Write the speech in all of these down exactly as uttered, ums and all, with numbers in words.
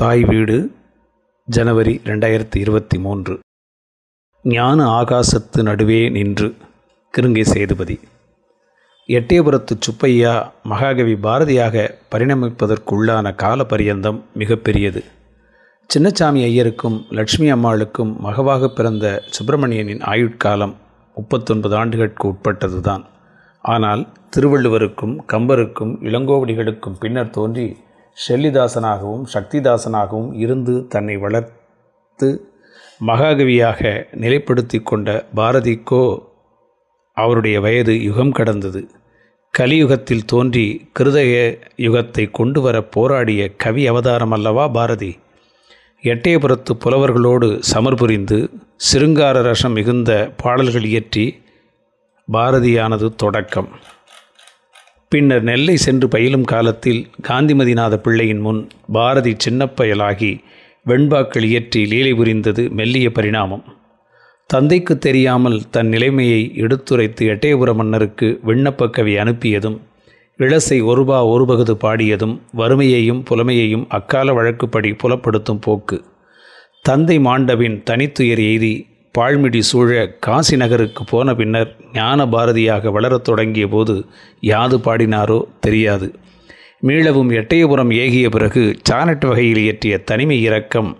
தாய் வீடு ஜனவரி ரெண்டாயிரத்தி இருபத்தி மூன்று. ஞான ஆகாசத்து நடுவே நின்று கிருங்கை சேதுபதி. எட்டயபுரத்து சுப்பையா மகாகவி பாரதியாக பரிணமிப்பதற்குள்ளான காலபரியந்தம் மிகப்பெரியது. சின்னசாமி ஐயருக்கும் லட்சுமி அம்மாளுக்கும் மகவாக பிறந்த சுப்பிரமணியனின் ஆயுட்காலம் முப்பத்தொன்பது ஆண்டுகளுக்கு உட்பட்டதுதான். ஆனால் திருவள்ளுவருக்கும் கம்பருக்கும் இளங்கோவடிகளுக்கும் பின்னர் தோன்றி ஷெல்லிதாசனாகவும் சக்திதாசனாகவும் இருந்து தன்னை வளர்த்து மகாகவியாக நிலைப்படுத்தி கொண்ட பாரதிக்கோ அவருடைய வயது யுகம் கடந்தது. கலியுகத்தில் தோன்றி கிருதய யுகத்தை கொண்டு வர போராடிய கவி அவதாரம் அல்லவா பாரதி. எட்டயபுரத்து புலவர்களோடு சமர்புரிந்து சிருங்கார ரசம் மிகுந்த பாடல்கள் இயற்றி பாரதியானது தொடக்கம். பின்னர் நெல்லை சென்று பயிலும் காலத்தில் காந்திமதிநாத பிள்ளையின் முன் பாரதி சின்னப்பயலாகி வெண்பாக்கள் இயற்றி லீலை புரிந்தது மெல்லிய பரிணாமம். தந்தைக்கு தெரியாமல் தன் நிலைமையை எடுத்துரைத்து எட்டயபுர மன்னருக்கு விண்ணப்ப கவி அனுப்பியதும், இளசை ஒருபா ஒருபகுது பாடியதும் வறுமையையும் புலமையையும் அக்கால வழக்குப்படி புலப்படுத்தும் போக்கு. தந்தை மாண்டவின் தனித்துயர் எய்தி பாழ்மிடி சூழ காசி நகருக்கு போன பின்னர் ஞான பாரதியாக வளரத் தொடங்கிய போது யாது பாடினாரோ தெரியாது. மீளவும் எட்டயபுரம் ஏகிய பிறகு சானட் வகையில் இயற்றிய தனிமை இரக்கம்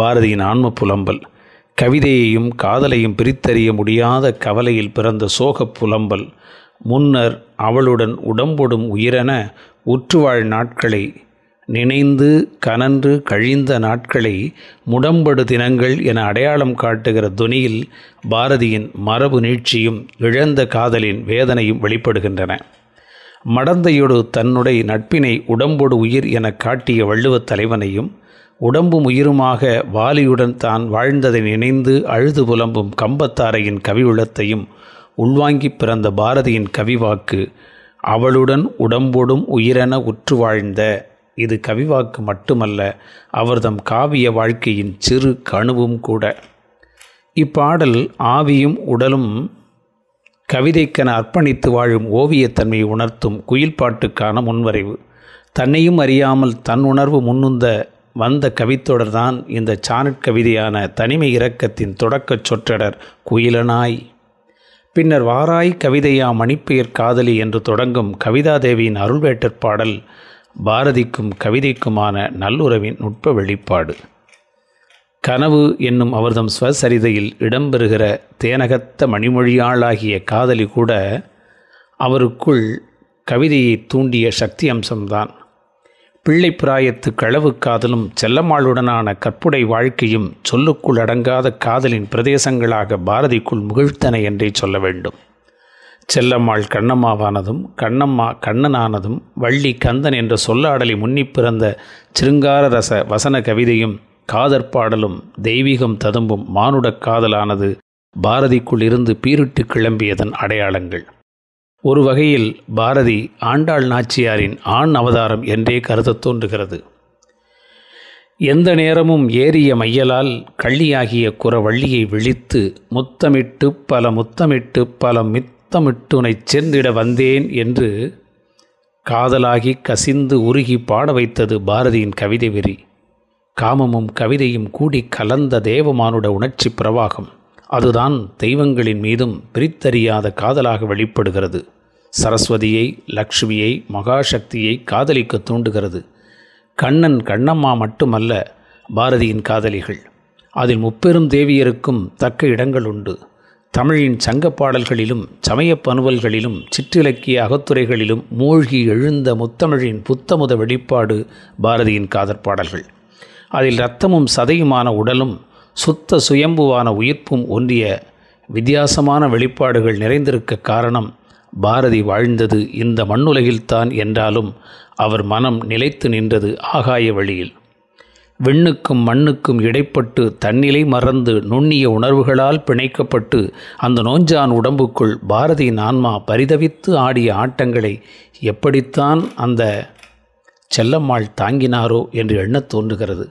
பாரதியின் ஆன்ம புலம்பல். கவிதையையும் காதலையும் பிரித்தறிய முடியாத கவலையில் பிறந்த சோக புலம்பல். முன்னர் அவளுடன் உடம்பொடும் உயிரென உற்றுவாழ் நாட்களை நினைந்து கனன்று கழிந்த நாட்களை முடம்படு தினங்கள் என அடையாளம் காட்டுகிற துனியில் பாரதியின் மரபு நீட்சியும் இழந்த காதலின் வேதனையும் வெளிப்படுகின்றன. மடந்தையோடு தன்னுடைய நட்பினை உடம்போடு உயிர் என காட்டிய வள்ளுவத் தலைவனையும், உடம்பும் உயிருமாக வாலியுடன் தான் வாழ்ந்ததை நினைந்து அழுது புலம்பும் கம்பத்தாரையின் கவியுளத்தையும் உள்வாங்கி பிறந்த பாரதியின் கவிவாக்கு அவளுடன் உடம்போடும் உயிரென உற்று வாழ்ந்த இது கவிவாக்கு மட்டுமல்ல, அவர்தம் காவிய வாழ்க்கையின் சிறு கணுவும் கூட. இப்பாடல் ஆவியும் உடலும் கவிதைக்கென அர்ப்பணித்து வாழும் ஓவியத்தன்மையை உணர்த்தும் குயில்பாட்டுக்கான முன்வரைவு. தன்னையும் அறியாமல் தன் உணர்வு முன்னுந்த வந்த கவித்தொடர்தான் இந்த சானட் கவிதையான தனிமை இரக்கத்தின் தொடக்கச் சொற்றொடர் குயிலனாய். பின்னர் வாராய் கவிதையா மணிப்பெயர் காதலி என்று தொடங்கும் கவிதாதேவியின் அருள்வேட்டற் பாடல் பாரதிக்கும் கவிதைக்குமான நல்லுறவின் நுட்ப வெளிப்பாடு. கனவு என்னும் அவர்தம் ஸ்வசரிதையில் இடம்பெறுகிற தேனகத்த மணிமொழியாளாகிய காதலி கூட அவருக்குள் கவிதையை தூண்டிய சக்தி அம்சம்தான். பிள்ளை பிராயத்து களவு காதலும் செல்லம்மாளுடனான கற்புடை வாழ்க்கையும் சொல்லுக்குள் அடங்காத காதலின் பிரதேசங்களாக பாரதிக்குள் முகிழ்த்தன என்றே சொல்ல வேண்டும். செல்லம்மாள் கண்ணம்மாவானதும் கண்ணம்மா கண்ணனானதும் வள்ளி கந்தன் என்ற சொல்லாடலை முன்னிப் பிறந்த சிருங்கார ரச வசன கவிதையும் காதற்பாடலும் தெய்வீகம் ததும்பும் மானுடக் காதலானது பாரதிக்குள் இருந்து பீரிட்டு கிளம்பியதன் அடையாளங்கள். ஒரு வகையில் பாரதி ஆண்டாள் நாச்சியாரின் ஆண் அவதாரம் என்றே கருதத் தோன்றுகிறது. எந்த நேரமும் ஏறிய மையலால் கள்ளியாகிய குறவள்ளியை விழித்து முத்தமிட்டு பல முத்தமிட்டு பல மித் முத்தமிட்டுனை சேர்ந்திட வந்தேன் என்று காதலாகி கசிந்து உருகி பாட வைத்தது பாரதியின் கவிதை வெறி. காமமும் கவிதையும் கூடி கலந்த தேவமானுட உணர்ச்சி பிரவாகம் அதுதான் தெய்வங்களின் மீதும் பிரித்தறியாத காதலாக வெளிப்படுகிறது. சரஸ்வதியை, லக்ஷ்மியை, மகாசக்தியை காதலிக்க தூண்டுகிறது. கண்ணன் கண்ணம்மா மட்டுமல்ல பாரதியின் காதலிகள். அதில் முப்பெரும் தேவியருக்கும் தக்க இடங்கள் உண்டு. தமிழின் சங்கப்பாடல்களிலும் சமயப் பனுவல்களிலும் சிற்றிலக்கிய அகத்துறைகளிலும் மூழ்கி எழுந்த முத்தமிழின் புத்தமுத வெளிப்பாடு பாரதியின் காதற்பாடல்கள். அதில் இரத்தமும் சதையுமான உடலும் சுத்த சுயம்புவான உயிர்ப்பும் ஒன்றிய வித்தியாசமான வெளிப்பாடுகள் நிறைந்திருக்க காரணம் பாரதி வாழ்ந்தது இந்த மண்ணுலகில்தான் என்றாலும் அவர் மனம் நிலைத்து நின்றது ஆகாய வழியில். விண்ணுக்கும் மண்ணுக்கும் இடைப்பட்டு தன்னிலை மறந்து நுண்ணிய உணர்வுகளால் பிணைக்கப்பட்டு அந்த நோஞ்சான் உடம்புக்குள் பாரதியின் ஆன்மா பரிதவித்து ஆடிய ஆட்டங்களை எப்படித்தான் அந்த செல்லம்மாள் தாங்கினாரோ என்று எண்ணத் தோன்றுகிறது.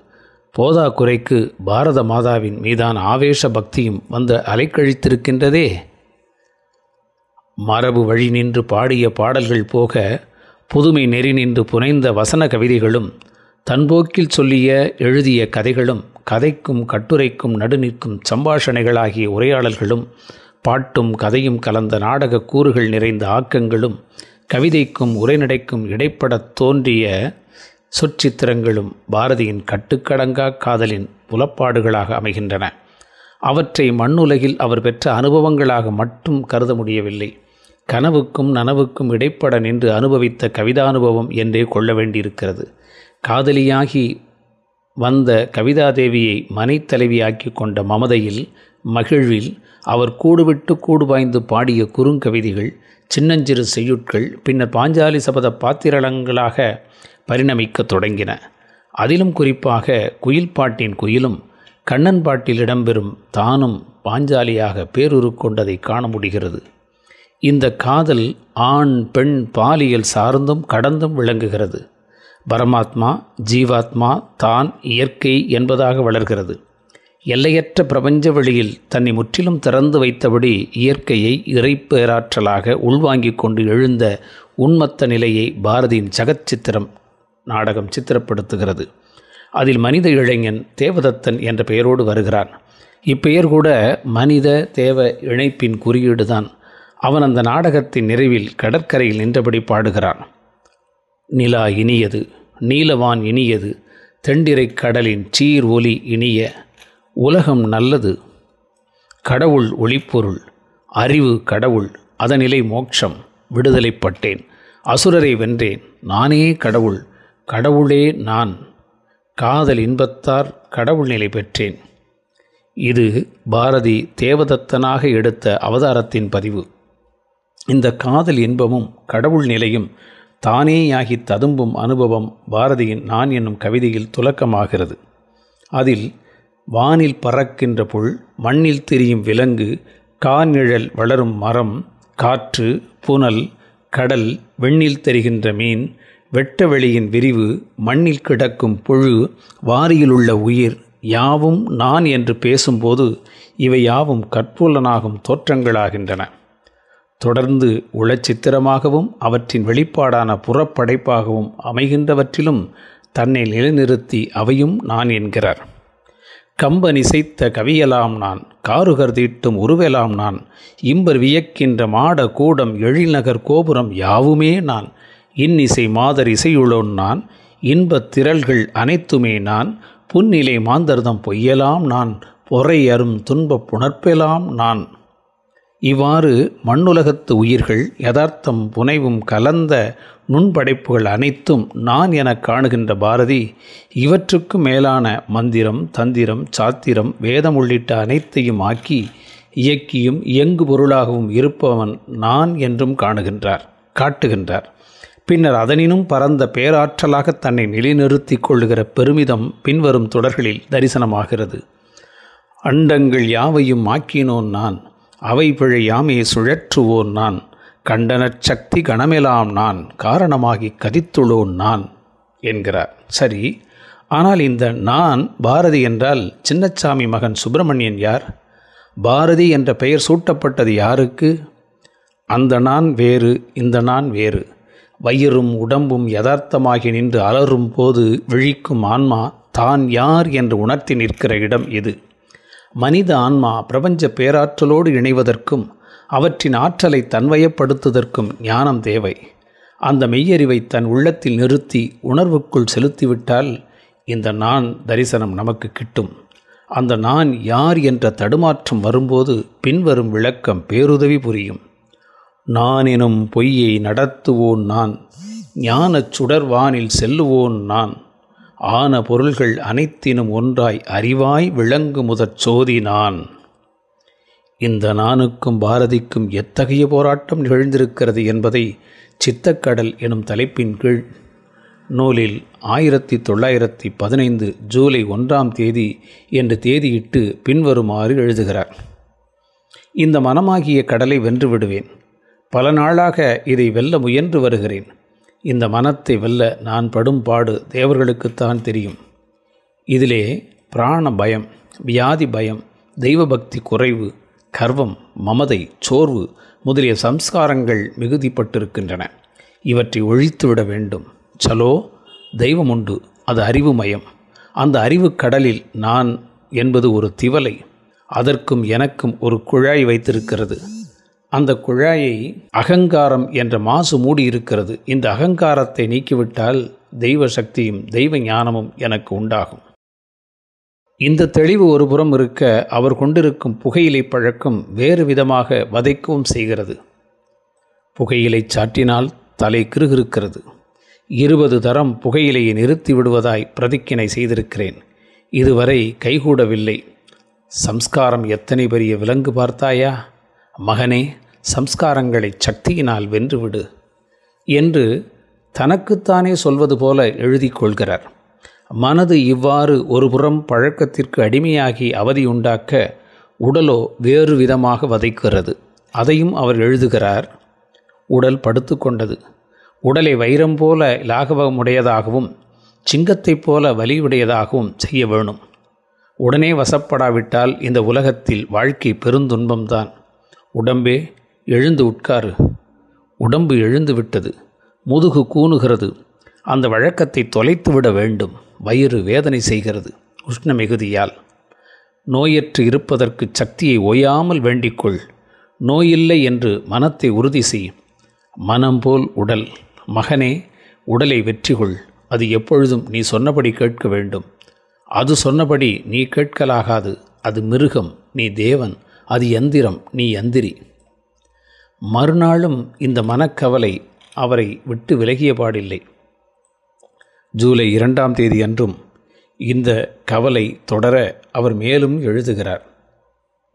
போதா குறைக்கு பாரத மாதாவின் மீதான ஆவேச பக்தியும் வந்து அலைக்கழித்திருக்கின்றதே. மரபு வழி நின்று பாடிய பாடல்கள் போக புதுமை நெறி நின்று புனைந்த வசன கவிதைகளும் தன்போக்கில் சொல்லிய எழுதிய கதைகளும் கதைக்கும் கட்டுரைக்கும் நடுநிற்கும் சம்பாஷணைகளாகிய உரையாடல்களும் பாட்டும் கதையும் கலந்த நாடக கூறுகள் நிறைந்த ஆக்கங்களும் கவிதைக்கும் உரைநடைக்கும் இடைப்படத் தோன்றிய சொற்சித்திரங்களும் பாரதியின் கட்டுக்கடங்கா காதலின் புலப்பாடுகளாக அமைகின்றன. அவற்றை மண்ணுலகில் அவர் பெற்ற அனுபவங்களாக மட்டும் கருத முடியவில்லை. கனவுக்கும் நனவுக்கும் இடைப்பட நின்று அனுபவித்த கவிதானுபவம் என்றே கொள்ள வேண்டியிருக்கிறது. காதலியாகி வந்த கவிதாதேவியை மனைத்தலைவியாக்கி கொண்ட மமதையில், மகிழ்வில் அவர் கூடுவிட்டு கூடுபாய்ந்து பாடிய குறுங்கவிதைகள், சின்னஞ்சிறு செய்யுட்கள் பின்னர் பாஞ்சாலி சபத பாத்திரங்களாக பரிணமிக்க தொடங்கின. அதிலும் குறிப்பாக குயில் பாட்டின் குயிலும் கண்ணன் பாட்டில் இடம்பெறும் தானும் பாஞ்சாலியாக பேருரு கொண்டதை காண முடிகிறது. இந்த காதல் ஆண் பெண் பாலியல் சார்ந்தும் கடந்தும் விளங்குகிறது. பரமாத்மா ஜீவாத்மா தான் இயற்கை என்பதாக வளர்கிறது. எல்லையற்ற பிரபஞ்ச வெளியில் தன்னை முற்றிலும் திறந்து வைத்தபடி இயற்கையை இறைப்பேராற்றலாக உள்வாங்கிக் கொண்டு எழுந்த உண்மத்த நிலையை பாரதியின் ஜகச்சித்திரம் நாடகம் சித்திரப்படுத்துகிறது. அதில் மனித இளைஞன் தேவதத்தன் என்ற பெயரோடு வருகிறான். இப்பெயர் கூட மனித தேவ இணைப்பின் குறியீடுதான். அவன் அந்த நாடகத்தின் நிறைவில் கடற்கரையில் நின்றபடி பாடுகிறான். நிலா இனியது, நீலவான் இனியது, தெண்டிரை கடலின் சீர் ஒலி இனிய, உலகம் நல்லது, கடவுள் ஒளிப்பொருள், அறிவு கடவுள், அதனிலை மோட்சம், விடுதலைப்பட்டேன், அசுரரை வென்றேன், நானே கடவுள், கடவுளே நான், காதல் இன்பத்தார் கடவுள் நிலை பெற்றேன். இது பாரதி தேவதத்தனாக எடுத்த அவதாரத்தின் பதிவு. இந்த காதல் இன்பமும் கடவுள் நிலையும் தானேயாகி ததும்பும் அனுபவம் பாரதியின் நான் என்னும் கவிதையில் துலக்கமாகிறது. அதில் வானில் பறக்கின்ற புல், மண்ணில் திரியும் விலங்கு, காநிழல் வளரும் மரம், காற்று, புனல், கடல், வெண்ணில் தெரிகின்ற மீன், வெட்ட வெளியின் விரிவு, மண்ணில் கிடக்கும் புழு, வாரியிலுள்ள உயிர் யாவும் நான் என்று பேசும்போது இவை யாவும் கற்புலனாகும் தோற்றங்களாகின்றன. தொடர்ந்து உளச்சித்திரமாகவும் அவற்றின் வெளிப்பாடான புறப்படைப்பாகவும் அமைகின்றவற்றிலும் தன்னை நிலைநிறுத்தி அவையும் நான் என்கிறார். கம்பனிசைத்த கவியலாம் நான், காருகர் தீட்டும் உருவெலாம் நான், இம்பர் வியக்கின்ற மாட கூடம் எழில்நகர் கோபுரம் யாவுமே நான், இன்னிசை மாதர் இசையுளோன் நான், இன்பத் திரள்கள் அனைத்துமே நான், புன்னிலை மாந்தர்தம் பொய்யலாம் நான், பொறை அரும் துன்பப் புணர்ப்பெலாம் நான். இவ்வாறு மண்ணுலகத்து உயிர்கள் யதார்த்தம் புனைவும் கலந்த நுண்படைப்புகள் அனைத்தும் நான் என காணுகின்ற பாரதி இவற்றுக்கு மேலான மந்திரம், தந்திரம், சாத்திரம், வேதம் உள்ளிட்ட அனைத்தையும் ஆக்கி இயக்கியும் இயங்கு பொருளாகவும் இருப்பவன் நான் என்றும் காணுகின்றார் காட்டுகின்றார். பின்னர் அதனினும் பரந்த பேராற்றலாக தன்னை நிலைநிறுத்தி கொள்ளுகிற பெருமிதம் பின்வரும் தொடர்களில் தரிசனமாகிறது. அண்டங்கள் யாவையும் ஆக்கினோன் நான், அவை பிழை யாமே சுழற்றுவோன் நான், கண்டனச் சக்தி கணமெலாம் நான், காரணமாகி கதித்துளோன் நான் என்கிறார். சரி, ஆனால் இந்த நான் பாரதி என்றால் சின்னச்சாமி மகன் சுப்பிரமணியன் யார்? பாரதி என்ற பெயர் சூட்டப்பட்டது யாருக்கு? அந்த நான் வேறு, இந்த நான் வேறு. வயிறும் உடம்பும் யதார்த்தமாகி நின்று அலறும் போது விழிக்கும் ஆன்மா தான் யார் என்று உணர்த்தி நிற்கிற இடம் இது. மனித ஆன்மா பிரபஞ்ச பேராற்றலோடு இணைவதற்கும் அவற்றின் ஆற்றலை தன்வயப்படுத்துவதற்கும் ஞானம் தேவை. அந்த மெய்யறிவை தன் உள்ளத்தில் நிறுத்தி உணர்வுக்குள் செலுத்திவிட்டால் இந்த நான் தரிசனம் நமக்கு கிட்டும். அந்த நான் யார் என்ற தடுமாற்றம் வரும்போது பின்வரும் விளக்கம் பேருதவி புரியும். நான் எனும் பொய்யை நடத்துவோன் நான், ஞானச் சுடர்வானில் செல்லுவோன் நான், ஆன பொருள்கள் அனைத்தினும் ஒன்றாய் அறிவாய் விளங்கு முதற் சோதி நான். இந்த நானுக்கும் பாரதிக்கும் எத்தகைய போராட்டம் நிகழ்ந்திருக்கிறது என்பதை சித்தக்கடல் எனும் தலைப்பின் கீழ் நூலில் ஆயிரத்தி தொள்ளாயிரத்தி பதினைந்து ஜூலை ஒன்றாம் தேதி என்று தேதியிட்டு பின்வருமாறு எழுதுகிறார். இந்த மனமாகிய கடலை வென்று விடுவேன். பல நாளாக இதை வெல்ல முயன்று வருகிறேன். இந்த மனத்தை வெல்ல நான் படும் பாடு தேவர்களுக்குத்தான் தெரியும். இதிலே பிராண பயம், வியாதி பயம், தெய்வபக்தி குறைவு, கர்வம், மமதை, சோர்வு முதலிய சம்ஸ்காரங்கள் மிகுதிப்பட்டிருக்கின்றன. இவற்றை ஒழித்துவிட வேண்டும். சலோ தெய்வமுண்டு, அது அறிவுமயம். அந்த அறிவு கடலில் நான் என்பது ஒரு திவலை. அதற்கும் எனக்கும் ஒரு குழாய் வைத்திருக்கிறது. அந்த குழாயை அகங்காரம் என்ற மாசு மூடியிருக்கிறது. இந்த அகங்காரத்தை நீக்கிவிட்டால் தெய்வ சக்தியும் தெய்வ ஞானமும் எனக்கு உண்டாகும். இந்த தெளிவு ஒரு புறம் இருக்க, அவர் கொண்டிருக்கும் புகையிலை பழக்கம் வேறு விதமாக வதைக்கவும் செய்கிறது. புகையிலை சாற்றினால் தலை கிருகிருக்கிறது. இருபது தரம் புகையிலையை நிறுத்தி விடுவதாய் பிரதிக்கினை செய்திருக்கிறேன். இதுவரை கைகூடவில்லை. சம்ஸ்காரம் எத்தனை பெரிய விலங்கு பார்த்தாயா மகனே, சம்ஸ்காரங்களை சக்தியினால் வென்றுவிடு என்று தனக்குத்தானே சொல்வது போல எழுதி கொள்கிறார். மனது இவ்வாறு ஒருபுறம் பழக்கத்திற்கு அடிமையாகி அவதியுண்டாக்க, உடலோ வேறு விதமாக வதைக்கிறது. அதையும் அவர் எழுதுகிறார். உடல் படுத்து கொண்டது. உடலை வைரம் போல லாகவமுடையதாகவும் சிங்கத்தைப் போல வலியுடையதாகவும் செய்ய வேணும். உடனே வசப்படாவிட்டால் இந்த உலகத்தில் வாழ்க்கை பெருந்துன்பம்தான். உடம்பே எழுந்து உட்காரு. உடம்பு எழுந்து விட்டது. முதுகு கூணுகிறது. அந்த வழக்கத்தை தொலைத்துவிட வேண்டும். வயிறு வேதனை செய்கிறது உஷ்ண மிகுதியால். நோயற்று இருப்பதற்கு சக்தியை ஓயாமல் வேண்டிக்கொள். நோயில்லை என்று மனத்தை உறுதி செய். மனம் போல் உடல், மகனே, உடலை வெற்றிகொள். அது எப்பொழுதும் நீ சொன்னபடி கேட்க வேண்டும். அது சொன்னபடி நீ கேட்கலாகாது. அது மிருகம், நீ தேவன். அது யந்திரம், நீ யந்திரி. மறுநாளும் இந்த மனக்கவலை அவரை விட்டு விலகிய பாடில்லை. ஜூலை இரண்டாம் தேதி அன்றும் இந்த கவலை தொடர அவர் மேலும் எழுதுகிறார்.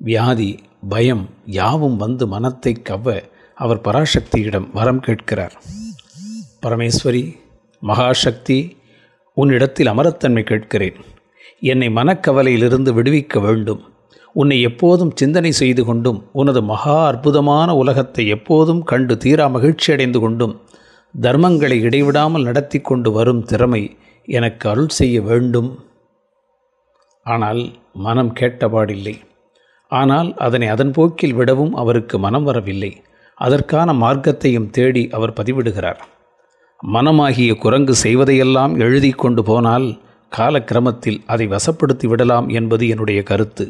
வியாதி, பயம் யாவும் வந்து மனத்தை கவ்வ அவர் பராசக்தியிடம் வரம் கேட்கிறார். பரமேஸ்வரி, மகாசக்தி, உன்னிடத்தில் அமரத்தன்மை கேட்கிறேன். என்னை மனக்கவலையிலிருந்து விடுவிக்க வேண்டும். உன்னை எப்போதும் சிந்தனை செய்து கொண்டும், உனது மகா அற்புதமான உலகத்தை எப்போதும் கண்டு தீரா மகிழ்ச்சி அடைந்து கொண்டும், தர்மங்களை இடைவிடாமல் நடத்தி கொண்டு வரும் திறமை எனக்கு அருள் செய்ய வேண்டும். ஆனால் மனம் கேட்டபாடில்லை. ஆனால் அதனை அதன் போக்கில் விடவும் அவருக்கு மனம் வரவில்லை. அதற்கான மார்க்கத்தையும் தேடி அவர் பதிவிடுகிறார். மனமாகிய குரங்கு செய்வதையெல்லாம் எழுதி கொண்டு போனால் காலக்கிரமத்தில் அதை வசப்படுத்தி விடலாம் என்பது என்னுடைய கருத்து.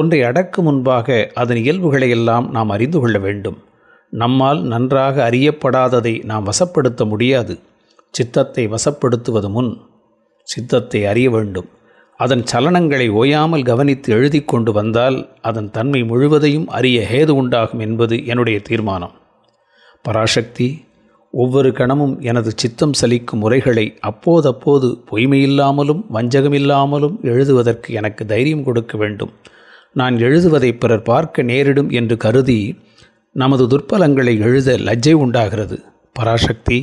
ஒன்றை அடக்கு முன்பாக அதன் இயல்புகளையெல்லாம் நாம் அறிந்து கொள்ள வேண்டும். நம்மால் நன்றாக அறியப்படாததை நாம் வசப்படுத்த முடியாது. சித்தத்தை வசப்படுத்துவது முன் சித்தத்தை அறிய வேண்டும். அதன் சலனங்களை ஓயாமல் கவனித்து எழுதி கொண்டு வந்தால் அதன் தன்மை முழுவதையும் அறிய ஹேது உண்டாகும் என்பது என்னுடைய தீர்மானம். பராசக்தி, ஒவ்வொரு கணமும் எனது சித்தம் சலிக்கும் முறைகளை அப்போதப்போது பொய்மையில்லாமலும் வஞ்சகமில்லாமலும் எழுதுவதற்கு எனக்கு தைரியம் கொடுக்க வேண்டும். நான் எழுதுவதை பிறர் பார்க்க நேரிடும் என்று கருதி நமது துர்பலங்களை எழுத லஜ்ஜை உண்டாகிறது. பராசக்தி,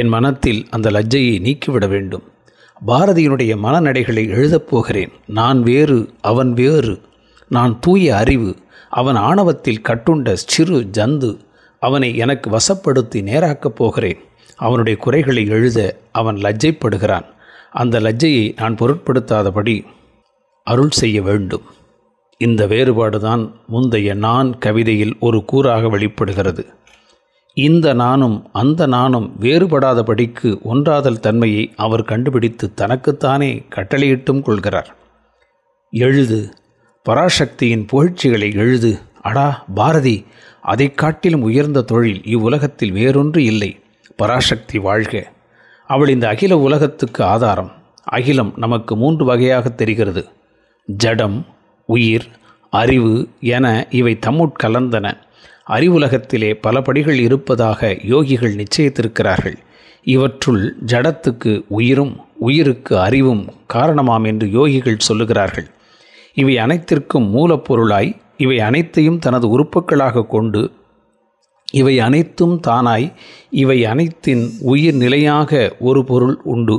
என் மனத்தில் அந்த லஜ்ஜையை நீக்கிவிட வேண்டும். பாரதியினுடைய மனநடைகளை எழுதப்போகிறேன். நான் வேறு, அவன் வேறு. நான் தூய அறிவு, அவன் ஆணவத்தில் கட்டுண்ட சிறு ஜந்து. அவனை எனக்கு வசப்படுத்தி நேராக்கப் போகிறேன். அவனுடைய குறைகளை எழுத அவன் லஜ்ஜைப்படுகிறான். அந்த லஜ்ஜையை நான் பொருட்படுத்தாதபடி அருள் செய்ய வேண்டும். இந்த வேறுபாடுதான் முந்தைய நான் கவிதையில் ஒரு கூறாக வெளிப்படுகிறது. இந்த நானும் அந்த நானும் வேறுபடாதபடிக்கு ஒன்றாதல் தன்மையை அவர் கண்டுபிடித்து தனக்குத்தானே கட்டளையிட்டும் கொள்கிறார். எழுது, பராசக்தியின் புகழ்ச்சிகளை எழுது. அடா பாரதி, அதை காட்டிலும் உயர்ந்த தொழில் இவ்வுலகத்தில் வேறொன்று இல்லை. பராசக்தி வாழ்க. அவள் இந்த அகில உலகத்துக்கு ஆதாரம். அகிலம் நமக்கு மூன்று வகையாக தெரிகிறது. ஜடம், உயிர், அறிவு என இவை தம்முட்கலந்தன. அறிவுலகத்திலே பல படிகள் இருப்பதாக யோகிகள் நிச்சயித்திருக்கிறார்கள். இவற்றுள் ஜடத்துக்கு உயிரும் உயிருக்கு அறிவும் காரணமாம் என்று யோகிகள் சொல்லுகிறார்கள். இவை அனைத்திற்கும் மூலப்பொருளாய், இவை அனைத்தையும் தனது உறுப்புக்களாக கொண்டு, இவை அனைத்தும் தானாய், இவை அனைத்தின் உயிர் நிலையாக ஒரு பொருள் உண்டு.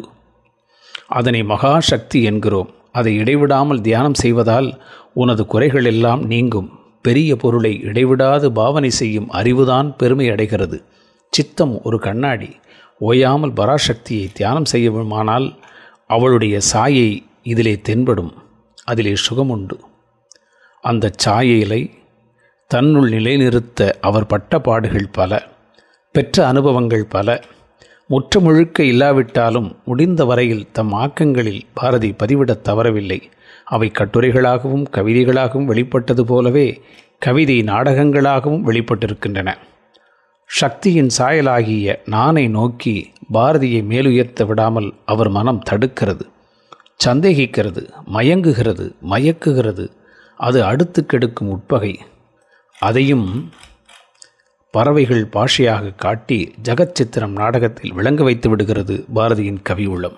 அதனை மகாசக்தி என்கிறோம். அதை இடைவிடாமல் தியானம் செய்வதால் உனது குறைகள் எல்லாம் நீங்கும். பெரிய பொருளை இடைவிடாது பாவனை செய்யும் அறிவுதான் பெருமை அடைகிறது. சித்தம் ஒரு கண்ணாடி. ஓயாமல் பராசக்தியை தியானம் செய்யுமானால் அவளுடைய சாயை இதிலே தென்படும். அதிலே சுகமுண்டு. அந்த சாயையிலை தன்னுள் நிலைநிறுத்த அவர் பட்ட பாடுகள் பல, பெற்ற அனுபவங்கள் பல, முற்று முழுக்க இல்லாவிட்டாலும் முடிந்த வரையில் தம் ஆக்கங்களில் பாரதி பதிவிடத் தவறவில்லை. அவை கட்டுரைகளாகவும் கவிதைகளாகவும் வெளிப்பட்டது போலவே கவிதை நாடகங்களாகவும் வெளிப்பட்டிருக்கின்றன. சக்தியின் சாயலாகிய நானை நோக்கி பாரதியை மேலுயர்த்த விடாமல் அவர் மனம் தடுக்கிறது, சந்தேகிக்கிறது, மயங்குகிறது, மயக்குகிறது. அது அடுத்து கெடுக்கும் உட்பகை. அதையும் பறவைகள் பாஷையாக காட்டி ஜகச்சித்திரம் நாடகத்தில் விளங்க வைத்து விடுகிறது பாரதியின் கவி உள்ளம்.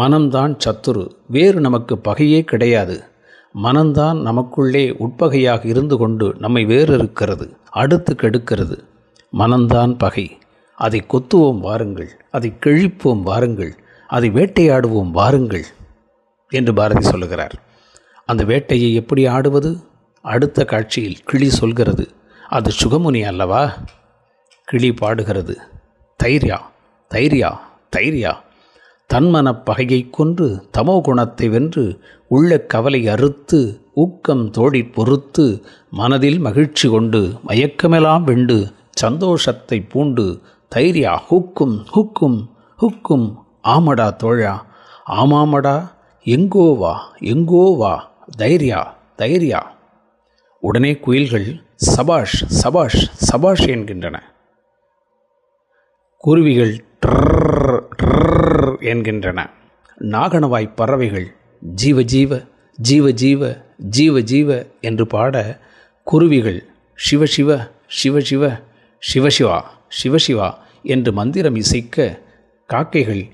மனம்தான் சத்துரு, வேறு நமக்கு பகையே கிடையாது. மனம்தான் நமக்குள்ளே உட்பகையாக இருந்து கொண்டு நம்மை வேறு இருக்கிறது, அடுத்து கெடுக்கிறது. மனம்தான் பகை. அதை கொத்துவோம் வாருங்கள், அதை கிழிப்போம் வாருங்கள், அதை வேட்டையாடுவோம் வாருங்கள் என்று பாரதி சொல்லுகிறார். அந்த வேட்டையை எப்படி ஆடுவது? அடுத்த காட்சியில் கிளி சொல்கிறது, அது சுகமுனி அல்லவா? கிளி பாடுகிறது, தைரியா தைரியா தைரியா, தன்மனப் பகையை கொன்று தமோ குணத்தை வென்று உள்ள கவலை அறுத்து ஊக்கம் தோடி பொறுத்து மனதில் மகிழ்ச்சி கொண்டு மயக்கமெல்லாம் வெண்டு சந்தோஷத்தை பூண்டு தைரியா ஹூக்கும் ஹூக்கும் ஹூக்கும். ஆமடா தோழா, ஆமாமடா, எங்கோவா எங்கோவா, தைரியா தைரியா. உடனே குயில்கள் சபாஷ் சபாஷ் சபாஷ் என்கின்றன. குருவிகள் ட்ரர் ட்ரர் என்கின்றன. நாகணவாய் பறவைகள் ஜீவ ஜீவ ஜீவ ஜீவ ஜீவ ஜீவ என்று பாட குருவிகள் சிவசிவ சிவசிவ சிவசிவா சிவசிவா என்று மந்திரம் இசைக்க காக்கைகள்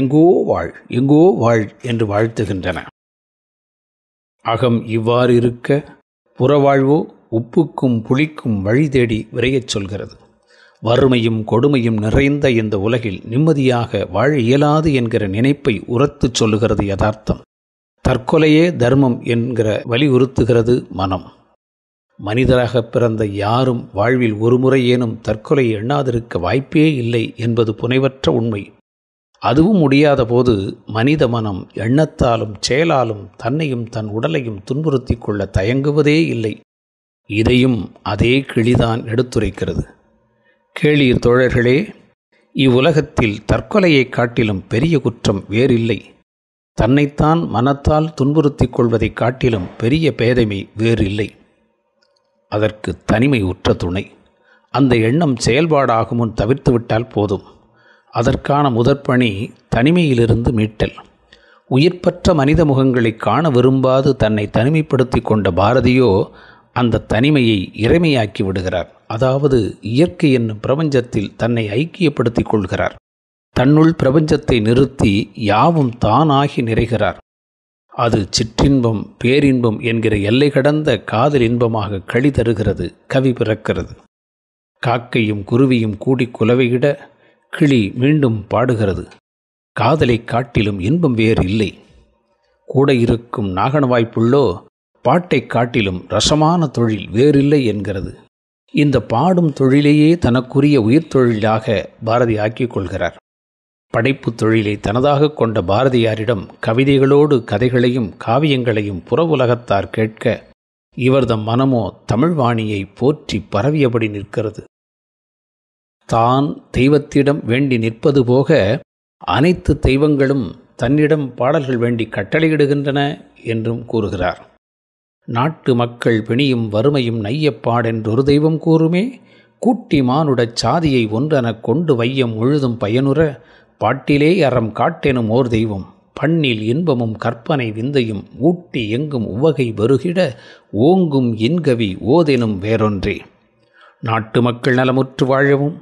எங்கோ வாழ் எங்கோ வாழ் என்று வாழ்த்துகின்றன. அகம் இவ்வாறு இருக்க புறவாழ்வோ உப்புக்கும் புளிக்கும் வழி தேடி விரையச் சொல்கிறது. வறுமையும் கொடுமையும் நிறைந்த இந்த உலகில் நிம்மதியாக வாழ இயலாது என்கிற நினைப்பை உரத்துச் சொல்லுகிறது யதார்த்தம். தற்கொலையே தர்மம் என்கிற வலியுறுத்துகிறது மனம். மனிதராக பிறந்த யாரும் வாழ்வில் ஒருமுறையேனும் தற்கொலை எண்ணாதிருக்க வாய்ப்பே இல்லை என்பது புனைவற்ற உண்மை. அதுவும் முடியாத போது மனித மனம் எண்ணத்தாலும் செயலாலும் தன்னையும் தன் உடலையும் துன்புறுத்தி கொள்ள தயங்குவதே இல்லை. இதையும் அதே கிளிதான் எடுத்துரைக்கிறது. கேளீர் தோழர்களே, இவ்வுலகத்தில் தற்கொலையை காட்டிலும் பெரிய குற்றம் வேறில்லை. தன்னைத்தான் மனத்தால் துன்புறுத்தி கொள்வதை காட்டிலும் பெரிய பேதைமை வேறில்லை. அதற்கு தனிமை உற்ற துணை. அந்த எண்ணம் செயல்பாடாகும் முன் தவிர்த்துவிட்டால் போதும். அதற்கான முதற்பணி தனிமையிலிருந்து மீட்டல். உயிர்ப்பற்ற மனித முகங்களை காண விரும்பாது தன்னை தனிமைப்படுத்தி கொண்ட பாரதியோ அந்த தனிமையை இறைமையாக்கி விடுகிறார். அதாவது இயற்கை என்னும் பிரபஞ்சத்தில் தன்னை ஐக்கியப்படுத்திக் கொள்கிறார். தன்னுள் பிரபஞ்சத்தை நிறுத்தி யாவும் தானாகி நிறைகிறார். அது சிற்றின்பம் பேரின்பம் என்கிற எல்லை கடந்த காதல் இன்பமாக களி தருகிறது, கவி பிறக்கிறது. காக்கையும் குருவியும் கூடி குலவையிட கிளி மீண்டும் பாடுகிறது, காதலை காட்டிலும் இன்பம் வேறு இல்லை. கூட இருக்கும் நாகணவாய்ப்புள்ளோ பாட்டை காட்டிலும் ரசமான தொழில் வேறில்லை என்கிறது. இந்த பாடும் தொழிலையே தனக்குரிய உயிர் தொழிலாக பாரதி ஆக்கிக் கொள்கிறார். படைப்பு தொழிலை தனதாக கொண்ட பாரதியாரிடம் கவிதைகளோடு கதைகளையும் காவியங்களையும் புற உலகத்தார் கேட்க இவர்தம் மனமோ தமிழ்வாணியை போற்றி பரவியபடி நிற்கிறது. தான் தெய்வத்திடம் வேண்டி நிற்பது போக அனைத்து தெய்வங்களும் தன்னிடம் பாடல்கள் வேண்டி கட்டளையிடுகின்றன என்றும் கூறுகிறார். நாட்டு மக்கள் பிணியும் வறுமையும் நையப்பாடென்றொரு தெய்வம் கூறுமே, கூட்டி மானுடச் சாதியை ஒன்றெனக் கொண்டு வையம் முழுதும் பயனுற பாட்டிலே அறம் காட்டெனும் ஓர் தெய்வம் பண்ணில் இன்பமும் கற்பனை விந்தையும் ஊட்டி எங்கும் உவகை பெருகிட ஓங்கும் இன்கவி ஓதெனும் வேறொன்றே. நாட்டு மக்கள் நலமுற்று வாழவும்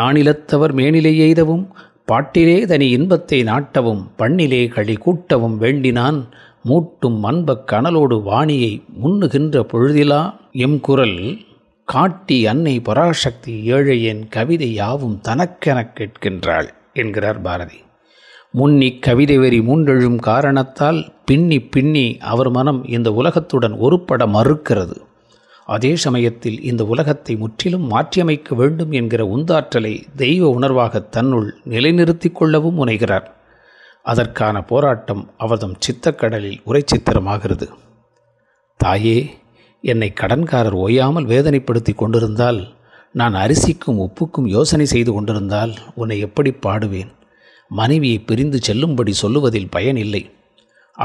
நானிலத்தவர் மேனிலை எய்தவும் பாட்டிலே தனி இன்பத்தை நாட்டவும் பண்ணிலே களி கூட்டவும் வேண்டினான் மூட்டும் அன்பக் கனலோடு வாணியை முன்னுகின்ற பொழுதிலா எம் குரல் காட்டி அன்னை பராசக்தி ஏழையின் கவிதை யாவும் தனக்கெனக் கேட்கின்றாள் என்கிறார் பாரதி. முன்னி கவிதை வெறி மூன்றெழும் காரணத்தால் பின்னி பின்னி அவர் மனம் இந்த உலகத்துடன் ஒருபட மறுக்கிறது. அதே சமயத்தில் இந்த உலகத்தை முற்றிலும் மாற்றியமைக்க வேண்டும் என்கிற உந்தாற்றலை தெய்வ உணர்வாக தன்னுள் நிலைநிறுத்தி கொள்ளவும் முனைகிறார். அதற்கான போராட்டம் அவதம் சித்தக்கடலில் உரைச்சித்திரமாகிறது. தாயே, என்னை கடன்காரர் ஓயாமல் வேதனைப்படுத்தி கொண்டிருந்தால் நான் அரிசிக்கும் உப்புக்கும் யோசனை செய்து கொண்டிருந்தால் உன்னை எப்படி பாடுவேன்? மனைவியை பிரிந்து செல்லும்படி சொல்லுவதில் பயனில்லை.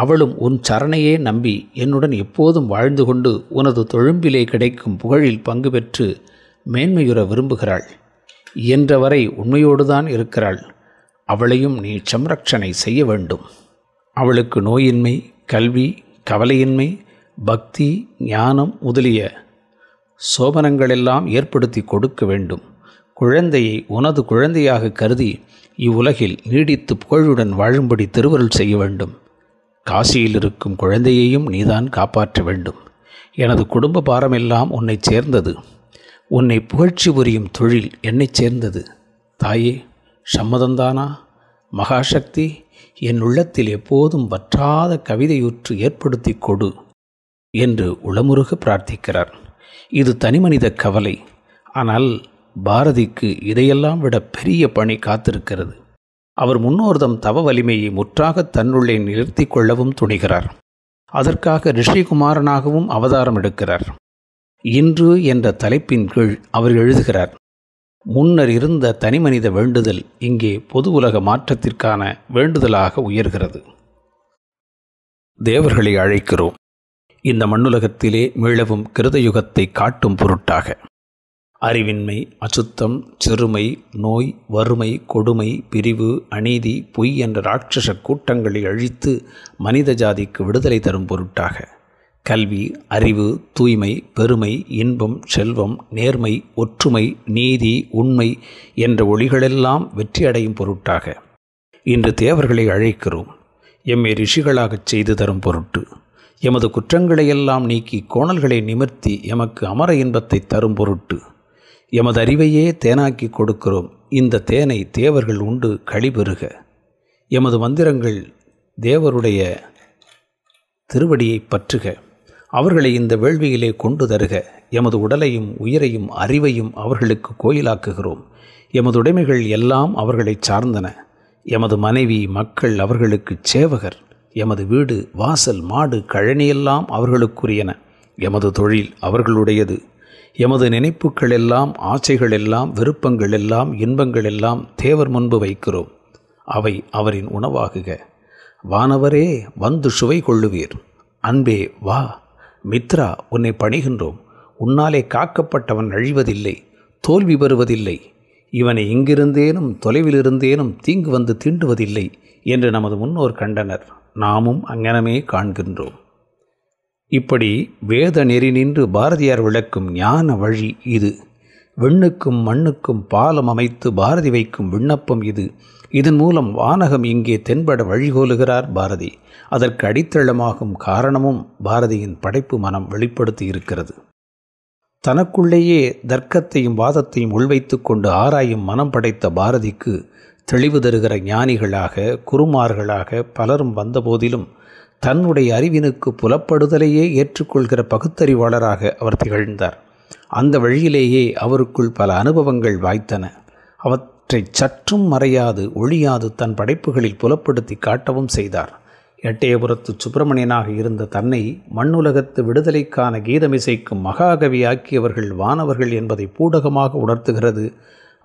அவளும் உன் சரணையே நம்பி என்னுடன் எப்போதும் வாழ்ந்து கொண்டு உனது தொழும்பிலே கிடைக்கும் புகழில் பங்கு பெற்று மேன்மையுற விரும்புகிறாள். இயன்றவரை உண்மையோடுதான் இருக்கிறாள். அவளையும் நீ சம்ரட்சணை செய்ய வேண்டும். அவளுக்கு நோயின்மை, கல்வி, கவலையின்மை, பக்தி, ஞானம் முதலிய சோபனங்களெல்லாம் ஏற்படுத்தி கொடுக்க வேண்டும். குழந்தையை உனது குழந்தையாக கருதி இவ்வுலகில் நீடித்து புகழுடன் வாழும்படி திருவருள் செய்ய வேண்டும். காசியில் இருக்கும் குழந்தையையும் நீதான் காப்பாற்ற வேண்டும். எனது குடும்ப பாரமெல்லாம் உன்னை சேர்ந்தது. உன்னை புகழ்ச்சி புரியும் தொழில் என்னை சேர்ந்தது. தாயே, சம்மதந்தானா? மகாசக்தி, என் உள்ளத்தில் எப்போதும் வற்றாத கவிதையுற்று ஏற்படுத்தி கொடு என்று உளமுருக பிரார்த்திக்கிறார். இது தனிமனித கவலை. ஆனால் பாரதிக்கு இதையெல்லாம் விட பெரிய பணி காத்திருக்கிறது. அவர் முன்னோர்தம் தவ வலிமையை முற்றாக தன்னுள்ளே நிறுத்தி கொள்ளவும் துணிகிறார். அதற்காக ரிஷிகுமாரனாகவும் அவதாரம் எடுக்கிறார். இன்று என்ற தலைப்பின் கீழ் அவர் எழுதுகிறார். முன்னர் இருந்த தனிமனித வேண்டுதல் இங்கே பொது உலக மாற்றத்திற்கான வேண்டுதலாக உயர்கிறது. தேவர்களை அழைக்கிறோம் இந்த மண்ணுலகத்திலே மீளவும் கிருதயுகத்தை காட்டும் பொருட்டாக. அறிவின்மை, அசுத்தம், சிறுமை, நோய், வறுமை, கொடுமை, பிரிவு, அநீதி, பொய் என்ற ராட்சச கூட்டங்களை அழித்து மனித ஜாதிக்கு விடுதலை தரும் பொருட்டாக. கல்வி, அறிவு, தூய்மை, பெருமை, இன்பம், செல்வம், நேர்மை, ஒற்றுமை, நீதி, உண்மை என்ற ஒளிகளெல்லாம் வெற்றியடையும் பொருட்டாக இன்று தேவர்களை அழைக்கிறோம். எம்மை ரிஷிகளாகச் செய்து தரும் பொருட்டு, எமது குற்றங்களையெல்லாம் நீக்கி கோணல்களை நிமிர்த்தி எமக்கு அமர இன்பத்தை தரும் பொருட்டு, எமது அறிவையே தேனாக்கி கொடுக்கிறோம். இந்த தேனை தேவர்கள் உண்டு களிபெருக. எமது மந்திரங்கள் தேவருடைய திருவடியை பற்றுக. அவர்களை இந்த வேள்வியிலே கொண்டு தருக. எமது உடலையும் உயிரையும் அறிவையும் அவர்களுக்கு கோயிலாக்குகிறோம். எமது உடைமைகள் எல்லாம் அவர்களை சார்ந்தன. எமது மனைவி, மக்கள் அவர்களுக்கு சேவகர். எமது வீடு, வாசல், மாடு, கழனியெல்லாம் அவர்களுக்குரியன. எமது தொழில் அவர்களுடையது. எமது நினைப்புகளெல்லாம், ஆசைகளெல்லாம், விருப்பங்களெல்லாம், இன்பங்களெல்லாம் தேவர் முன்பு வைக்கிறோம். அவை அவரின் உணவாகுக. வானவரே, வந்து சுவை கொள்ளுவீர். அன்பே, வா. மித்ரா, உன்னை பணிகின்றோம். உன்னாலே காக்கப்பட்டவன் அழிவதில்லை, தோல்வி பெறுவதில்லை. இவனை இங்கிருந்தேனும் தொலைவிலிருந்தேனும் தீங்கு வந்து தீண்டுவதில்லை என்று நமது முன்னோர் கண்டனர். நாமும் அங்கனமே காண்கின்றோம். இப்படி வேத நெறி நின்று பாரதியார் விளக்கும் ஞான வழி இது. விண்ணுக்கும் மண்ணுக்கும் பாலம் அமைத்து பாரதி வைக்கும் விண்ணப்பம் இது. இதன் மூலம் வானகம் இங்கே தென்பட வழிகோலுகிறார் பாரதி. அதற்கு அடித்தளமாகும் காரணமும் பாரதியின் படைப்பு மனம் வெளிப்படுத்தி இருக்கிறது. தனக்குள்ளேயே தர்க்கத்தையும் வாதத்தையும் உள்வைத்து கொண்டு ஆராயும் மனம் படைத்த பாரதிக்கு தெளிவு தருகிற ஞானிகளாக குருமார்களாக பலரும் வந்தபோதிலும் தன்னுடைய அறிவினுக்கு புலப்படுதலையே ஏற்றுக்கொள்கிற பகுத்தறிவாளராக அவர் திகழ்ந்தார். அந்த வழியிலேயே அவருக்குள் பல அனுபவங்கள் வாய்த்தன. அவற்றை சற்றும் மறையாது ஒழியாது தன் படைப்புகளில் புலப்படுத்தி காட்டவும் செய்தார். எட்டயபுரத்து சுப்பிரமணியனாக இருந்த தன்னை மண்ணுலகத்து விடுதலைக்கான கீதமிசைக்கும் மகாகவியாக்கியவர்கள் வானவர்கள் என்பதை பூடகமாக உணர்த்துகிறது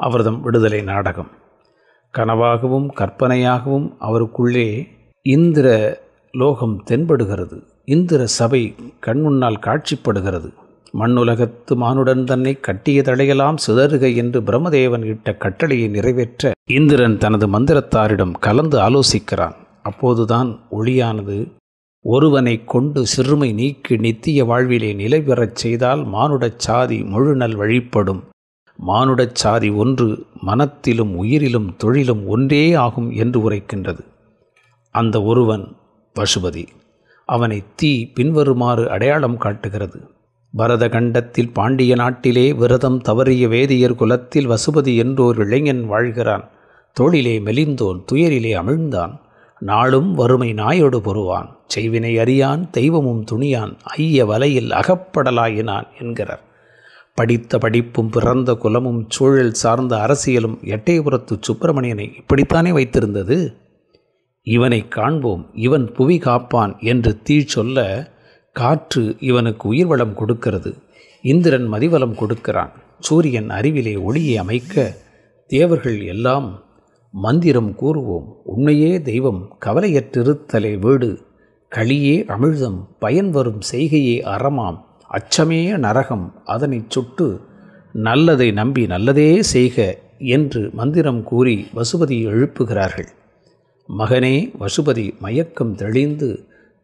அவர்தம் விடுதலை நாடகம். கனவாகவும் கற்பனையாகவும் அவருக்குள்ளே இந்திர லோகம் தென்படுகிறது. இந்திர சபை கண்முன்னால் காட்சிப்படுகிறது. மண்ணுலகத்து மானுடன் தன்னை கட்டிய தடையெல்லாம் சிதறுக என்று பிரம்மதேவன் இட்ட கட்டளையை நிறைவேற்ற இந்திரன் தனது மந்திரத்தாரிடம் கலந்து ஆலோசிக்கிறான். அப்போதுதான் ஒளியானது ஒருவனை கொண்டு சிறுமை நீக்கி நித்திய வாழ்விலே நிலை பெறச் செய்தால் மானுடச் சாதி முழுநல் வழிபடும். மானுடச் சாதி ஒன்று, மனத்திலும் உயிரிலும் தொழிலும் ஒன்றே ஆகும் என்று உரைக்கின்றது. அந்த ஒருவன் பசுபதி. அவனை தீ பின்வருமாறு அடையாளம் காட்டுகிறது. பரத கண்டத்தில் பாண்டிய நாட்டிலே விரதம் தவறிய வேதியர் குலத்தில் வசுபதி என்றோர் இளைஞன் வாழ்கிறான். தொழிலே மெலிந்தோன், துயரிலே அமிழ்ந்தான். நாளும் வறுமை நாயோடு பொறுவான். செய்வினை அறியான், தெய்வமும் துணியான், ஐய வலையில் அகப்படலாயினான் என்கிறார். படித்த படிப்பும் பிறந்த குலமும் சூழல் சார்ந்த அரசியலும் எட்டயபுரத்து சுப்பிரமணியனை இப்படித்தானே வைத்திருந்தது. இவனை காண்போம், இவன் புவி காப்பான் என்று தீ சொல்ல காற்று இவனுக்கு உயிர்வளம் கொடுக்கிறது. இந்திரன் மதிவளம் கொடுக்கிறான். சூரியன் அறிவிலே ஒளியை அமைக்க தேவர்கள் எல்லாம் மந்திரம் கூறுவோம். உண்மையே தெய்வம் கவலையற்றிருத்தலே வீடு. களியே அமிழ்தம் பயன் வரும் செய்கையே அறமாம். அச்சமே நரகம் அதனை சுட்டு நல்லதை நம்பி நல்லதே செய்க என்று மந்திரம் கூறி வசுபதியை எழுப்புகிறார்கள். மகனே வசுபதி மயக்கம் தெளிந்து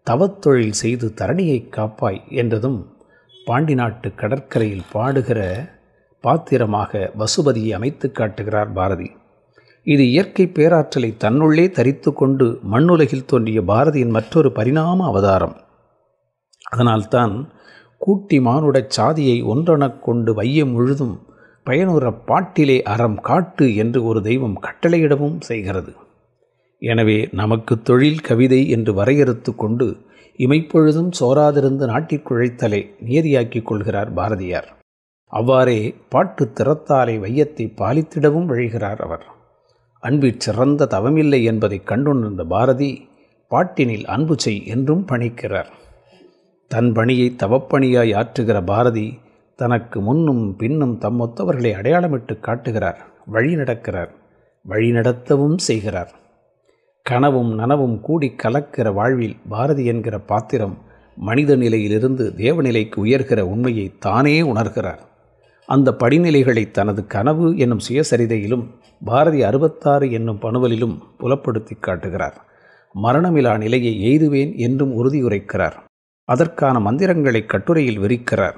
தவத்தொழில் செய்து தரணியை காப்பாய் என்றதும் பாண்டி நாட்டு கடற்கரையில் பாடுகிற பாத்திரமாக வசுபதியை அமைத்து காட்டுகிறார் பாரதி. இது இயற்கை பேராற்றலை தன்னுள்ளே தரித்து கொண்டு மண்ணுலகில் தோன்றிய பாரதியின் மற்றொரு பரிணாம அவதாரம். அதனால்தான் கூட்டி மானுட சாதியை ஒன்றெனக் கொண்டு வையம் முழுதும் பயனுற பாட்டிலே அறம் காட்டு என்று ஒரு தெய்வம் கட்டளையிடவும் செய்கிறது. எனவே நமக்கு தொழில் கவிதை என்று வரையறுத்து கொண்டு இமைப்பொழுதும் சோராதிருந்து நாட்டிற்குழைத்தலை நியதியாக்கிக் கொள்கிறார் பாரதியார். அவ்வாறே பாட்டு திறத்தாலை வையத்தை பாலித்திடவும் வழிகிறார் அவர். அன்பிற் சிறந்த தவமில்லை என்பதை கண்டுணர்ந்த பாரதி பாட்டினில் அன்பு செய் என்றும் பணிக்கிறார். தன் பணியை தவப்பணியாய் ஆற்றுகிற பாரதி தனக்கு முன்னும் பின்னும் தம்மொத்தவர்களை அடையாளமிட்டு காட்டுகிறார், வழி நடக்கிறார், வழி நடத்தவும் செய்கிறார். கனவும் நனவும் கூடி கலக்கிற வாழ்வில் பாரதி என்கிற பாத்திரம் மனித நிலையிலிருந்து தேவநிலைக்கு உயர்கிற உண்மையை தானே உணர்கிறார். அந்த படிநிலைகளை தனது கனவு என்னும் சுயசரிதையிலும் பாரதி அறுபத்தாறு என்னும் பணுவலிலும் புலப்படுத்தி காட்டுகிறார். மரணமிலா நிலையை எய்துவேன் என்றும் உறுதியுரைக்கிறார். அதற்கான மந்திரங்களை கட்டுரையில் விரிக்கிறார்.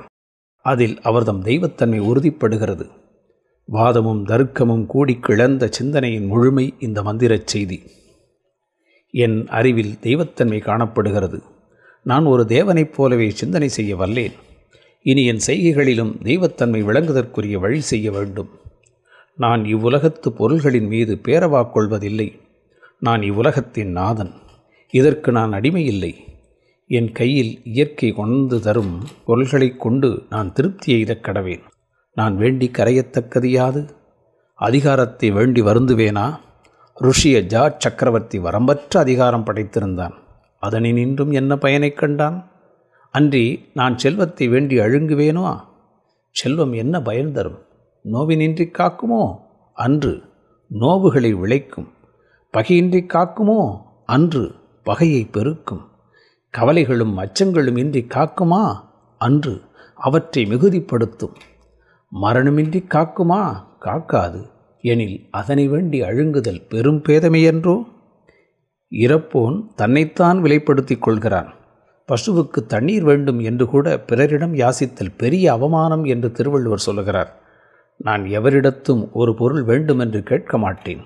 அதில் அவர்தம் தெய்வத்தன்மை உறுதிப்படுகிறது. வாதமும் தர்க்கமும் கூடி கிளந்த சிந்தனையின் முழுமை இந்த மந்திரச் செய்தி. என் அறிவில் தெய்வத்தன்மை காணப்படுகிறது. நான் ஒரு தேவனைப் போலவே சிந்தனை செய்ய வல்லேன். இனி என் செய்கைகளிலும் தெய்வத்தன்மை விளங்குதற்குரிய வழி செய்ய வேண்டும். நான் இவ்வுலகத்து பொருள்களின் மீது பேரவாக்கொள்வதில்லை. நான் இவ்வுலகத்தின் நாதன். இதற்கு நான் அடிமையில்லை. என் கையில் இயற்கை கொண்டு தரும் பொருள்களை கொண்டு நான் திருப்தி எய்த கடவேன். நான் வேண்டி கரையத்தக்கது யாது? அதிகாரத்தை வேண்டி வருந்துவேனா? ருஷிய ஜா சக்கரவர்த்தி வரம்பற்ற அதிகாரம் படைத்திருந்தான். அதனை நின்றும் என்ன பயனைக் கண்டான்? அன்றி நான் செல்வத்தை வேண்டி அழுங்குவேனோ? செல்வம் என்ன பயன் தரும்? நோவினின்றி காக்குமோ? அன்று. நோவுகளை விளைக்கும். பகையின்றி காக்குமோ? அன்று. பகையை பெருக்கும். கவலைகளும் அச்சங்களும் இன்றி காக்குமா? அன்று. அவற்றை மிகுதிப்படுத்தும். மரணமின்றி காக்குமா? காக்காது. எனில் அதனை வேண்டி அழுங்குதல் பெரும் பேதமையன்றோ? இறப்போன் தன்னைத்தான் விலைப்படுத்திக் கொள்கிறான். பசுவுக்கு தண்ணீர் வேண்டும் என்று கூட பிறரிடம் யாசித்தல் பெரிய அவமானம் என்று திருவள்ளுவர் சொல்லுகிறார். நான் எவரிடத்தும் ஒரு பொருள் வேண்டுமென்று கேட்க மாட்டேன்.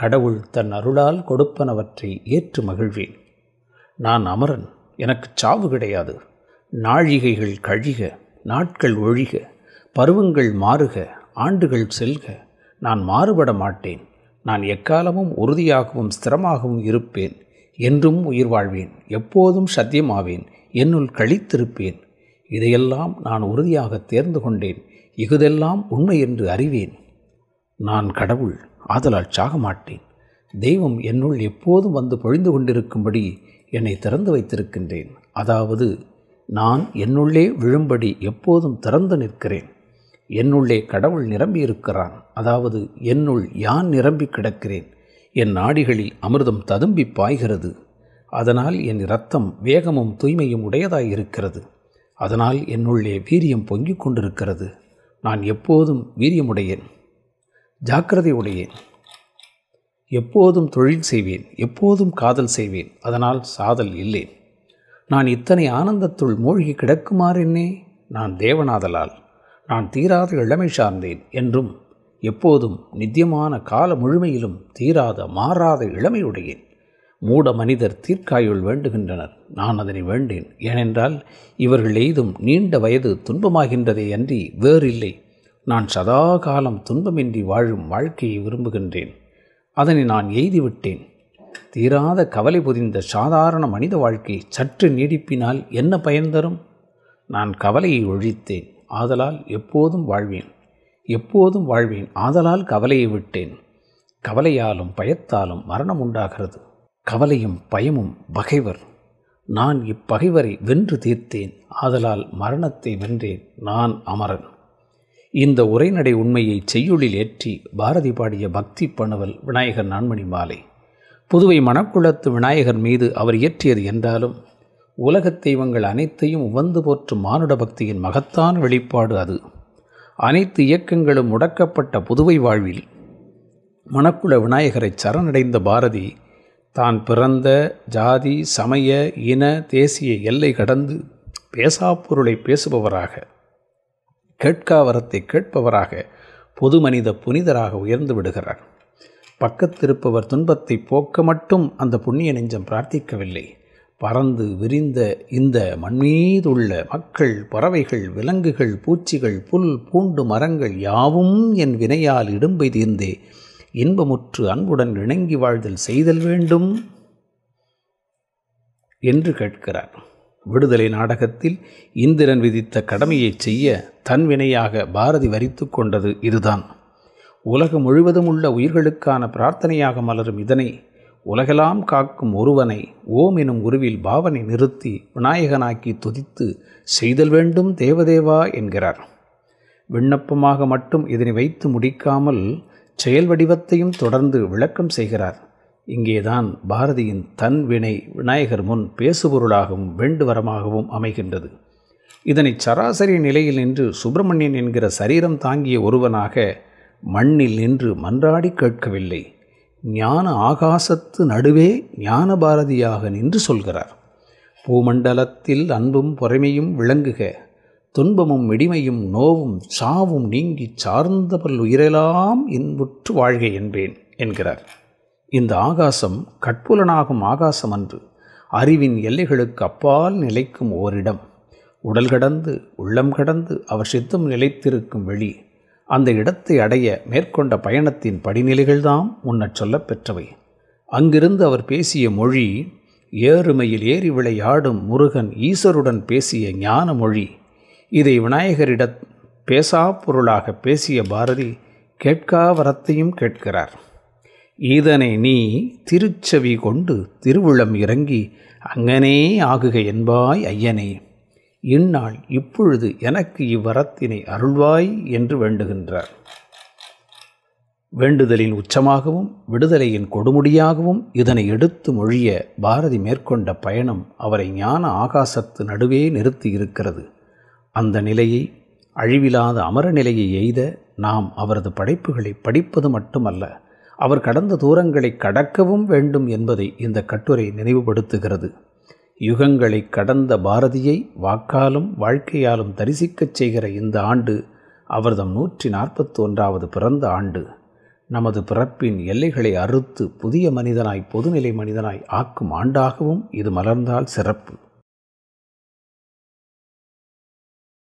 கடவுள் தன் அருளால் கொடுப்பனவற்றை ஏற்று மகிழ்வேன். நான் அமரன். எனக்கு சாவு கிடையாது. நாழிகைகள் கழிக, நாட்கள் ஒழிக, பருவங்கள் மாறுக, ஆண்டுகள் செல்க, நான் மாறுபட மாட்டேன். நான் எக்காலமும் உறுதியாகவும் ஸ்திரமாகவும் இருப்பேன். என்றும் உயிர் வாழ்வேன். எப்போதும் சத்தியமாவேன். என்னுள் கழித்திருப்பேன். இதையெல்லாம் நான் உறுதியாக தேர்ந்து கொண்டேன். இகுதெல்லாம் உண்மை என்று அறிவேன். நான் கடவுள், ஆதலால் சாக மாட்டேன். தெய்வம் என்னுள் எப்போதும் வந்து பொழிந்து கொண்டிருக்கும்படி என்னை திறந்து வைத்திருக்கின்றேன். அதாவது நான் என்னுள்ளே விழும்படி எப்போதும் திறந்து நிற்கிறேன். என்னுள்ளே கடவுள் நிரம்பியிருக்கிறான். அதாவது என்னுள் யான் நிரம்பி கிடக்கிறேன். என் நாடிகளில் அமிர்தம் ததும்பி பாய்கிறது. அதனால் என் இரத்தம் வேகமும் தூய்மையும் உடையதாயிருக்கிறது. அதனால் என்னுள்ளே வீரியம் பொங்கிக் கொண்டிருக்கிறது. நான் எப்போதும் வீரியமுடையேன், ஜாக்கிரதை உடையேன். எப்போதும் தொழில் செய்வேன். எப்போதும் காதல் செய்வேன். அதனால் சாதல் இல்லை. நான் இத்தனை ஆனந்தத்துள் மூழ்கி கிடக்குமாறென்னே? நான் தேவனாதலால் நான் தீராத இளமை சார்ந்தேன் என்றும் எப்போதும் நித்தியமான கால முழுமையிலும் தீராத மாறாத இளமையுடையேன். மூட மனிதர் தீர்க்காயுள் வேண்டுகின்றனர். நான் அதனை வேண்டேன். ஏனென்றால் இவர்கள் எய்தும் நீண்ட வயது துன்பமாகின்றதே அன்றி வேறில்லை. நான் சதா காலம் துன்பமின்றி வாழும் வாழ்க்கையை விரும்புகின்றேன். அதனை நான் எய்திவிட்டேன். தீராத கவலை பொதிந்த சாதாரண மனித வாழ்க்கை சற்று நீடிப்பினால் என்ன பயன் தரும்? நான் கவலையை ஒழித்தேன். ஆதலால் எப்போதும் வாழ்வேன். எப்போதும் வாழ்வேன். ஆதலால் கவலையை விட்டேன். கவலையாலும் பயத்தாலும் மரணம் உண்டாகிறது. கவலையும் பயமும் பகைவர். நான் இப்பகைவரை வென்று தீர்த்தேன். ஆதலால் மரணத்தை வென்றேன். நான் அமரன். இந்த உரைநடை உண்மையை செய்யுளில் ஏற்றி பாரதி பாடிய பக்தி பணவல் விநாயகர் நான்மணி மாலை. புதுவை மணக்குளத்து விநாயகர் மீது அவர் இயற்றியது என்றாலும் உலகத் தெய்வங்கள் அனைத்தையும் உவந்து போற்றும் மானுட பக்தியின் மகத்தான வெளிப்பாடு அது. அனைத்து இயக்கங்களும் முடக்கப்பட்ட புதுவை வாழ்வில் மணக்குள விநாயகரை சரணடைந்த பாரதி தான் பிறந்த ஜாதி சமய இன தேசிய எல்லை கடந்து பேசாப்பொருளை பேசுபவராக, கேட்காவரத்தை கேட்பவராக, பொது மனித புனிதராக உயர்ந்து விடுகிறார். பக்கத்திருப்பவர் துன்பத்தை போக்க மட்டும் அந்த புண்ணிய நெஞ்சம் பிரார்த்திக்கவில்லை. பறந்து விரிந்த இந்த மண்மீதுள்ள மக்கள், பறவைகள், விலங்குகள், பூச்சிகள், புல் பூண்டு மரங்கள் யாவும் என் வினையால் இடும்பை தீர்ந்தே இன்பமுற்று அன்புடன் இணங்கி வாழ்தல் செய்தல் வேண்டும் என்று கேட்கிறார். விடுதலை நாடகத்தில் இந்திரன் விதித்த கடமையை செய்ய தன்வினையாக பாரதி வரித்து கொண்டது இதுதான். உலகம் முழுவதும் உள்ள உயிர்களுக்கான பிரார்த்தனையாக மலரும் இதனை உலகெல்லாம் காக்கும் ஒருவனை ஓம் எனும் உருவில் பாவனை நிறுத்தி விநாயகனாக்கி துதித்து செய்தல் வேண்டும் தேவதேவா என்கிறார். விண்ணப்பமாக மட்டும் இதனை வைத்து முடிக்காமல் செயல் வடிவத்தையும் தொடர்ந்து விளக்கம் செய்கிறார். இங்கேதான் பாரதியின் தன் வினை விநாயகர் முன் பேசுபொருளாகவும் வேண்டுவரமாகவும் அமைகின்றது. இதனை சராசரி நிலையில் நின்று சுப்பிரமணியன் என்கிற சரீரம் தாங்கிய ஒருவனாக மண்ணில் நின்று மன்றாடி கேட்கவில்லை, ஞான ஆகாசத்து நடுவே ஞான பாரதியாக நின்று சொல்கிறார். பூமண்டலத்தில் அன்பும் பொறைமையும் விளங்குக, துன்பமும் இடிமையும் நோவும் சாவும் நீங்கி சார்ந்த பல் உயிரெல்லாம் இன்புற்று வாழ்க என்பேன் என்கிறார். இந்த ஆகாசம் கட்புலனாகும் ஆகாசம் அன்று, அறிவின் எல்லைகளுக்கு அப்பால் நிலைக்கும் ஓரிடம், உடல் கடந்து உள்ளம் கடந்து அவர் சித்தம் நிலைத்திருக்கும் வெளி. அந்த இடத்தை அடைய மேற்கொண்ட பயணத்தின் படிநிலைகள்தாம் முன்னச் சொல்லப்பெற்றவை. அங்கிருந்து அவர் பேசிய மொழி ஏறுமையில் ஏறி விளையாடும் முருகன் ஈஸ்வருடன் பேசிய ஞான மொழி. இதை விநாயகரிடம் பேசா பொருளாக பேசிய பாரதி கேட்கா வரத்தையும் கேட்கிறார். இதனை நீ திருச்செவி கொண்டு திருவுளம் இறங்கி அங்கனே ஆகுக என்பாய் ஐயனே, இந்நாள் இப்பொழுது எனக்கு இவ்வரத்தினை அருள்வாய் என்று வேண்டுகின்றார். வேண்டுதலின் உச்சமாகவும் விடுதலையின் கொடுமுடியாகவும் இதனை எடுத்து மொழிய பாரதி மேற்கொண்ட பயணம் அவரை ஞான ஆகாசத்து நடுவே நிறுத்தி இருக்கிறது. அந்த நிலையை, அழிவிலாத அமர நிலையை எய்த நாம் அவரது படைப்புகளை படிப்பது மட்டுமல்ல, அவர் கடந்த தூரங்களை கடக்கவும் வேண்டும் என்பதை இந்த கட்டுரை நினைவுபடுத்துகிறது. யுகங்களை கடந்த பாரதியை வாக்காலும் வாழ்க்கையாலும் தரிசிக்கச் செய்கிற இந்த ஆண்டு அவர்தம் நூற்றி நாற்பத்தி ஒன்றாவது பிறந்த ஆண்டு. நமது பிறப்பின் எல்லைகளை அறுத்து புதிய மனிதனாய் பொதுநிலை மனிதனாய் ஆக்கும் ஆண்டாகவும் இது மலர்ந்தால் சிறப்பு.